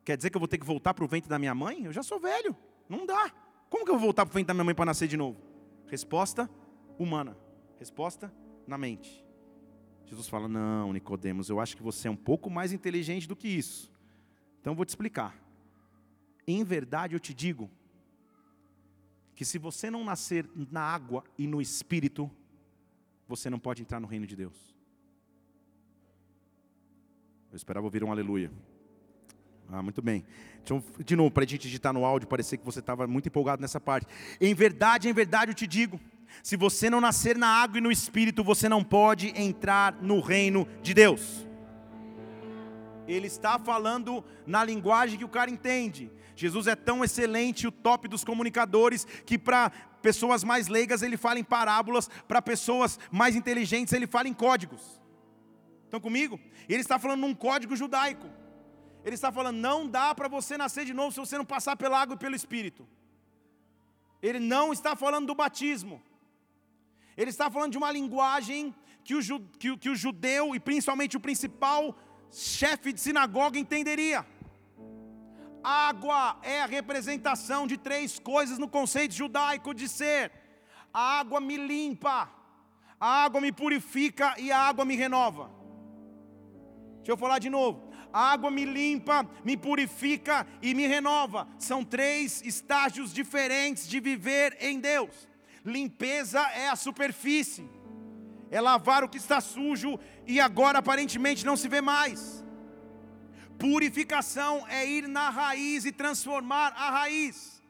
Quer dizer que eu vou ter que voltar para o ventre da minha mãe? Eu já sou velho, não dá. Como que eu vou voltar para o ventre da minha mãe para nascer de novo? Resposta humana, resposta na mente. Jesus fala, não, Nicodemos, eu acho que você é um pouco mais inteligente do que isso. Então eu vou te explicar. Em verdade eu te digo, que se você não nascer na água e no Espírito, você não pode entrar no reino de Deus. Eu esperava ouvir um aleluia. Ah, muito bem. Eu, de novo, para a gente digitar no áudio, parecia que você estava muito empolgado nessa parte. Em verdade, em verdade eu te digo, se você não nascer na água e no Espírito, você não pode entrar no reino de Deus. Ele está falando na linguagem que o cara entende. Jesus é tão excelente, o top dos comunicadores, que para pessoas mais leigas ele fala em parábolas, para pessoas mais inteligentes ele fala em códigos. Estão comigo? Ele está falando num código judaico. Ele está falando, não dá para você nascer de novo se você não passar pela água e pelo Espírito. Ele não está falando do batismo. Ele está falando de uma linguagem que o, que, que o judeu e principalmente o principal chefe de sinagoga entenderia. Água é a representação de três coisas no conceito judaico de ser. A água me limpa, a água me purifica e a água me renova. Deixa eu falar de novo. A água me limpa, me purifica e me renova. São três estágios diferentes de viver em Deus. Limpeza é a superfície, é lavar o que está sujo e agora aparentemente não se vê mais. Purificação é ir na raiz e transformar a raiz.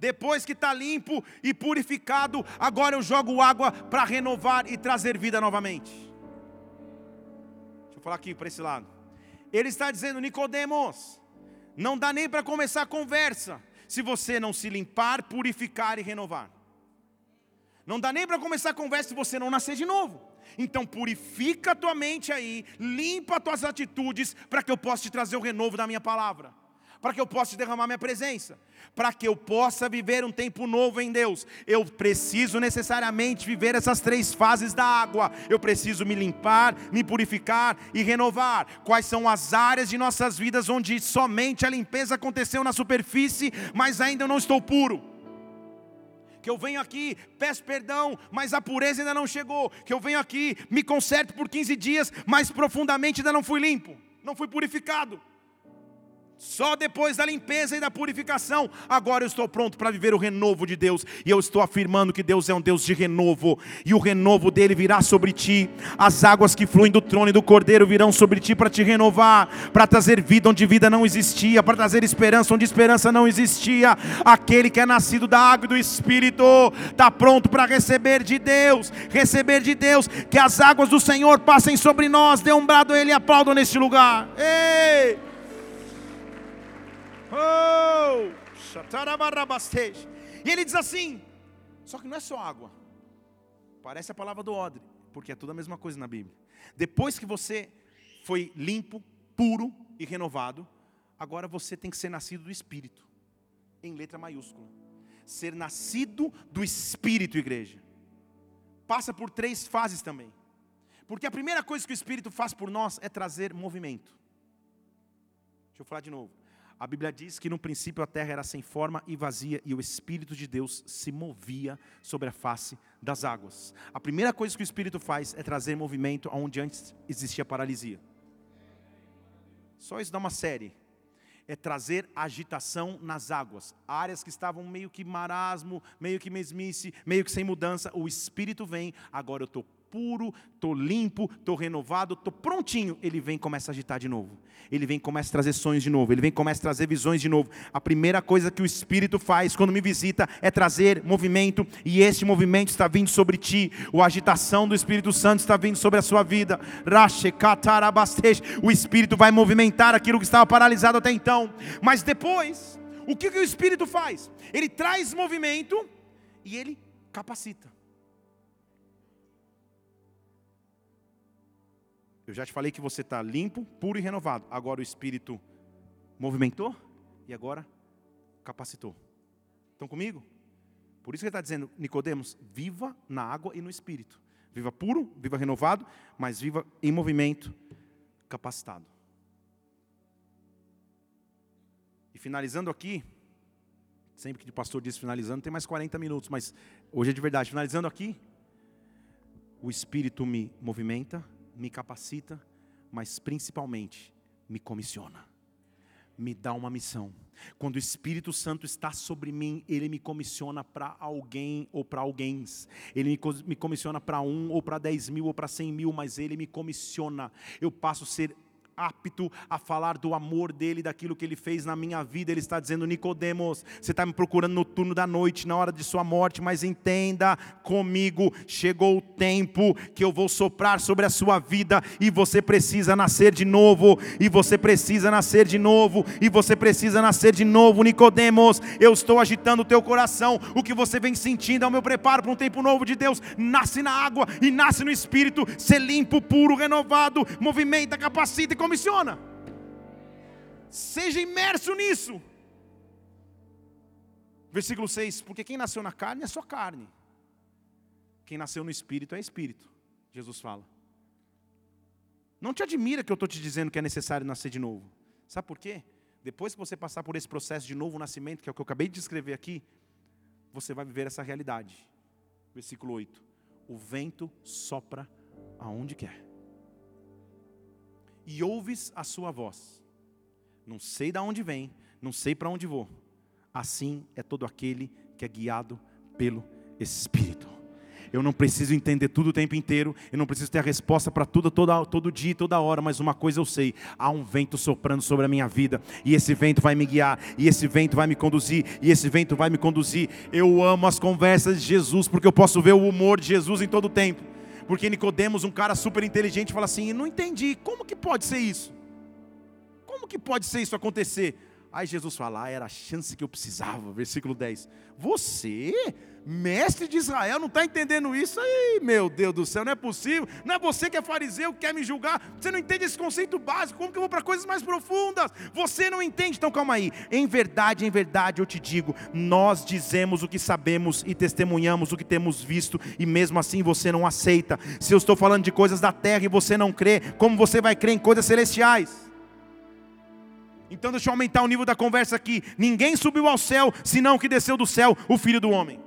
Depois que está limpo e purificado, agora eu jogo água para renovar e trazer vida novamente. Deixa eu falar aqui para esse lado. Ele está dizendo, Nicodemos, não dá nem para começar a conversa, se você não se limpar, purificar e renovar. Não dá nem para começar a conversa se você não nascer de novo. Então purifica a tua mente aí, limpa as tuas atitudes, para que eu possa te trazer o renovo da minha palavra. Para que eu possa te derramar minha presença. Para que eu possa viver um tempo novo em Deus. Eu preciso necessariamente viver essas três fases da água. Eu preciso me limpar, me purificar e renovar. Quais são as áreas de nossas vidas onde somente a limpeza aconteceu na superfície, mas ainda eu não estou puro? Que eu venho aqui, peço perdão, mas a pureza ainda não chegou. Que eu venho aqui, me conserto por quinze dias, mas profundamente ainda não fui limpo, não fui purificado. Só depois da limpeza e da purificação, agora eu estou pronto para viver o renovo de Deus. E eu estou afirmando que Deus é um Deus de renovo. E o renovo dele virá sobre ti. As águas que fluem do trono e do cordeiro virão sobre ti para te renovar. Para trazer vida onde vida não existia. Para trazer esperança onde esperança não existia. Aquele que é nascido da água e do Espírito está pronto para receber de Deus. Receber de Deus. Que as águas do Senhor passem sobre nós. Dê um brado a Ele e aplaudam neste lugar. Ei! Oh! E ele diz assim, só que não é só água, parece a palavra do odre, porque é tudo a mesma coisa na Bíblia. Depois que você foi limpo, puro e renovado, agora você tem que ser nascido do Espírito, em letra maiúscula. Ser nascido do Espírito, igreja, passa por três fases também, porque a primeira coisa que o Espírito faz por nós é trazer movimento. Deixa eu falar de novo. A Bíblia diz que no princípio a terra era sem forma e vazia, e o Espírito de Deus se movia sobre a face das águas. A primeira coisa que o Espírito faz é trazer movimento onde antes existia paralisia. Só isso dá uma série. É trazer agitação nas águas. Áreas que estavam meio que marasmo, meio que mesmice, meio que sem mudança. O Espírito vem, agora eu estou puro, estou limpo, estou renovado, estou prontinho. Ele vem e começa a agitar de novo. Ele vem e começa a trazer sonhos de novo. Ele vem e começa a trazer visões de novo. A primeira coisa que o Espírito faz quando me visita é trazer movimento. E este movimento está vindo sobre ti. A agitação do Espírito Santo está vindo sobre a sua vida. O Espírito vai movimentar aquilo que estava paralisado até então. Mas depois, o que o Espírito faz? Ele traz movimento e ele capacita. Eu já te falei que você está limpo, puro e renovado. Agora o Espírito movimentou e agora capacitou. Estão comigo? Por isso que ele está dizendo, Nicodemos, viva na água e no Espírito. Viva puro, viva renovado, mas viva em movimento, capacitado. E finalizando aqui, sempre que o pastor diz finalizando, tem mais quarenta minutos, mas hoje é de verdade. Finalizando aqui, o Espírito me movimenta, me capacita, mas principalmente me comissiona, me dá uma missão. Quando o Espírito Santo está sobre mim, Ele me comissiona para alguém ou para alguém. Ele me comissiona para um ou para dez mil ou para cem mil, mas Ele me comissiona. Eu passo a ser apto a falar do amor dEle, daquilo que Ele fez na minha vida. Ele está dizendo: Nicodemos, você está me procurando no turno da noite, na hora de sua morte, mas entenda comigo, chegou o tempo que eu vou soprar sobre a sua vida, e você precisa nascer de novo, e você precisa nascer de novo, e você precisa nascer de novo, Nicodemos. Eu estou agitando o teu coração, o que você vem sentindo é o meu preparo para um tempo novo de Deus. Nasce na água e nasce no Espírito, ser limpo, puro, renovado, movimenta, capacita e comissiona. Seja imerso nisso. Versículo seis, porque quem nasceu na carne é só carne, quem nasceu no Espírito é Espírito, Jesus fala. Não te admira que eu estou te dizendo que é necessário nascer de novo. Sabe por quê? Depois que você passar por esse processo de novo nascimento, que é o que eu acabei de descrever aqui, você vai viver essa realidade. Versículo oito, o vento sopra aonde quer, e ouves a sua voz, não sei de onde vem, não sei para onde vou, assim é todo aquele que é guiado pelo Espírito. Eu não preciso entender tudo o tempo inteiro, eu não preciso ter a resposta para tudo, toda, todo dia e toda hora, mas uma coisa eu sei, há um vento soprando sobre a minha vida, e esse vento vai me guiar, e esse vento vai me conduzir, e esse vento vai me conduzir. Eu amo as conversas de Jesus, porque eu posso ver o humor de Jesus em todo o tempo. Porque Nicodemos, um cara super inteligente, fala assim: não entendi, como que pode ser isso? Como que pode ser isso acontecer? Aí Jesus fala: ah, era a chance que eu precisava. Versículo dez, você, mestre de Israel, não está entendendo isso? Aí, meu Deus do céu, não é possível, não é você que é fariseu, que quer me julgar, você não entende esse conceito básico, como que eu vou para coisas mais profundas? Você não entende, então calma aí. Em verdade, em verdade eu te digo, nós dizemos o que sabemos e testemunhamos o que temos visto, e mesmo assim você não aceita. Se eu estou falando de coisas da terra e você não crê, como você vai crer em coisas celestiais? Então deixa eu aumentar o nível da conversa aqui. Ninguém subiu ao céu, senão que desceu do céu, o Filho do Homem.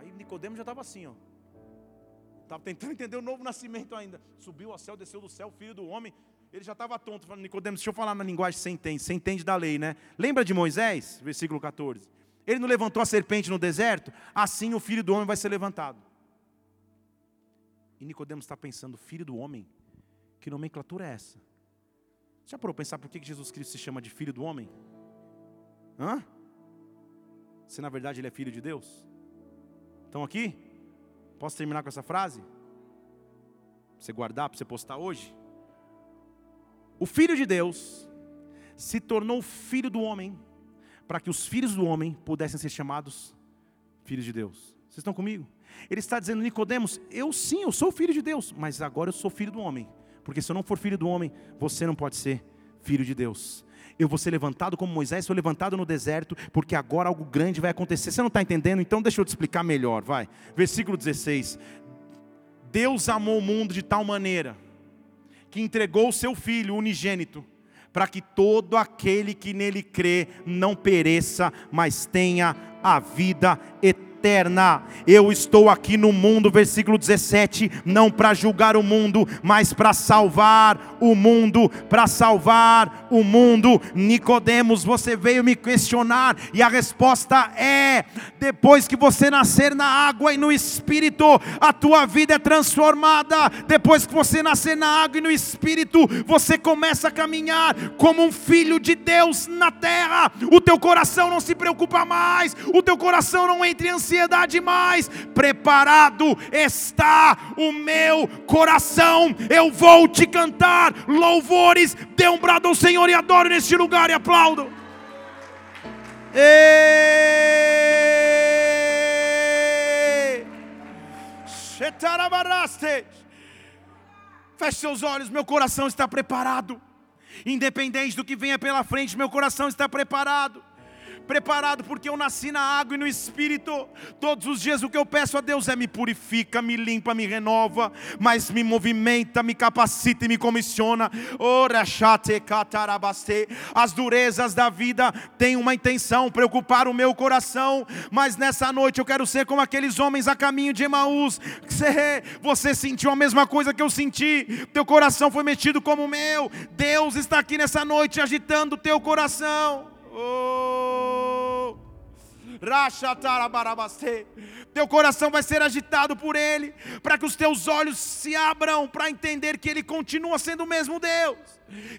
Aí Nicodemos já estava assim, ó. Estava tentando entender o novo nascimento ainda. Subiu ao céu, desceu do céu, o Filho do Homem. Ele já estava tonto, falando: Nicodemos, deixa eu falar na linguagem que você entende. Você entende da lei, né? Lembra de Moisés? Versículo catorze. Ele não levantou a serpente no deserto? Assim o Filho do Homem vai ser levantado. E Nicodemos está pensando: Filho do Homem? Que nomenclatura é essa? Já parou para pensar por que Jesus Cristo se chama de Filho do Homem? Hã? Se na verdade Ele é Filho de Deus? Estão aqui? Posso terminar com essa frase? Para você guardar, para você postar hoje? O Filho de Deus se tornou Filho do Homem, para que os filhos do homem pudessem ser chamados filhos de Deus. Vocês estão comigo? Ele está dizendo: Nicodemos, eu sim, eu sou filho de Deus, mas agora eu sou filho do homem. Porque se eu não for filho do homem, você não pode ser filho de Deus. Eu vou ser levantado como Moisés foi levantado no deserto, porque agora algo grande vai acontecer. Você não está entendendo? Então deixa eu te explicar melhor, vai. Versículo dezesseis. Deus amou o mundo de tal maneira que entregou o seu Filho unigênito, para que todo aquele que nele crê não pereça, mas tenha a vida eterna. Eu estou aqui no mundo, versículo dezessete, não para julgar o mundo, mas para salvar o mundo, para salvar o mundo. Nicodemos, você veio me questionar, e a resposta é: depois que você nascer na água e no Espírito, a tua vida é transformada. Depois que você nascer na água e no Espírito, você começa a caminhar como um filho de Deus na terra. O teu coração não se preocupa mais, o teu coração não entra em ansiedade mais, preparado está o meu coração, eu vou te cantar louvores. Dê um brado ao Senhor e adoro neste lugar e aplaudo. E... feche seus olhos, meu coração está preparado, independente do que venha pela frente, meu coração está preparado. preparado, porque eu nasci na água e no Espírito. Todos os dias o que eu peço a Deus é: me purifica, me limpa, me renova, mas me movimenta, me capacita e me comissiona. As durezas da vida têm uma intenção: preocupar o meu coração. Mas nessa noite eu quero ser como aqueles homens a caminho de Emaús. Você sentiu a mesma coisa que eu senti, teu coração foi mexido como o meu. Deus está aqui nessa noite agitando o teu coração. Oh. Teu coração vai ser agitado por Ele, para que os teus olhos se abram, para entender que Ele continua sendo o mesmo Deus,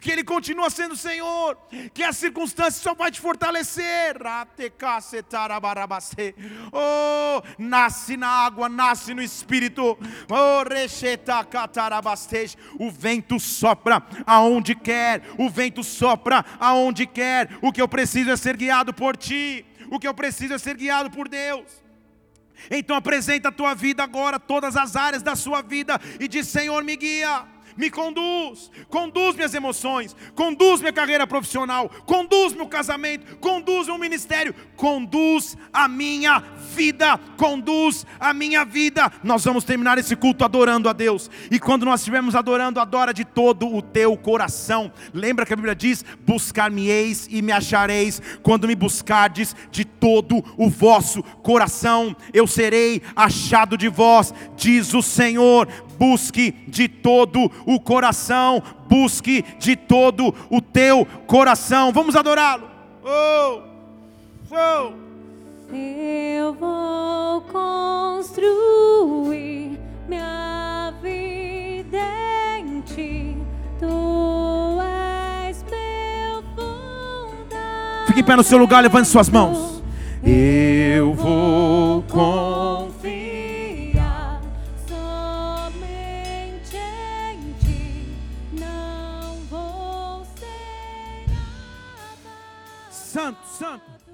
que Ele continua sendo o Senhor, que a circunstância só vai te fortalecer. Oh, nasce na água, nasce no Espírito. O vento sopra aonde quer, o vento sopra aonde quer. O que eu preciso é ser guiado por Ti, o que eu preciso é ser guiado por Deus. Então apresenta a tua vida agora, todas as áreas da sua vida, e diz: Senhor, me guia, me conduz, conduz minhas emoções, conduz minha carreira profissional, conduz meu casamento, conduz meu ministério, conduz a minha vida, conduz a minha vida. Nós vamos terminar esse culto adorando a Deus, e quando nós estivermos adorando, adora de todo o teu coração. Lembra que a Bíblia diz: buscar-me-eis e me achareis, quando me buscardes de todo o vosso coração. Eu serei achado de vós, diz o Senhor. Busque de todo o coração, busque de todo o teu coração. Vamos adorá-lo. Oh, oh. Eu vou construir minha vida em Ti, Tu és meu fundamento. Fique em pé no seu lugar, levante suas mãos. Eu vou confiar. Santo, santo.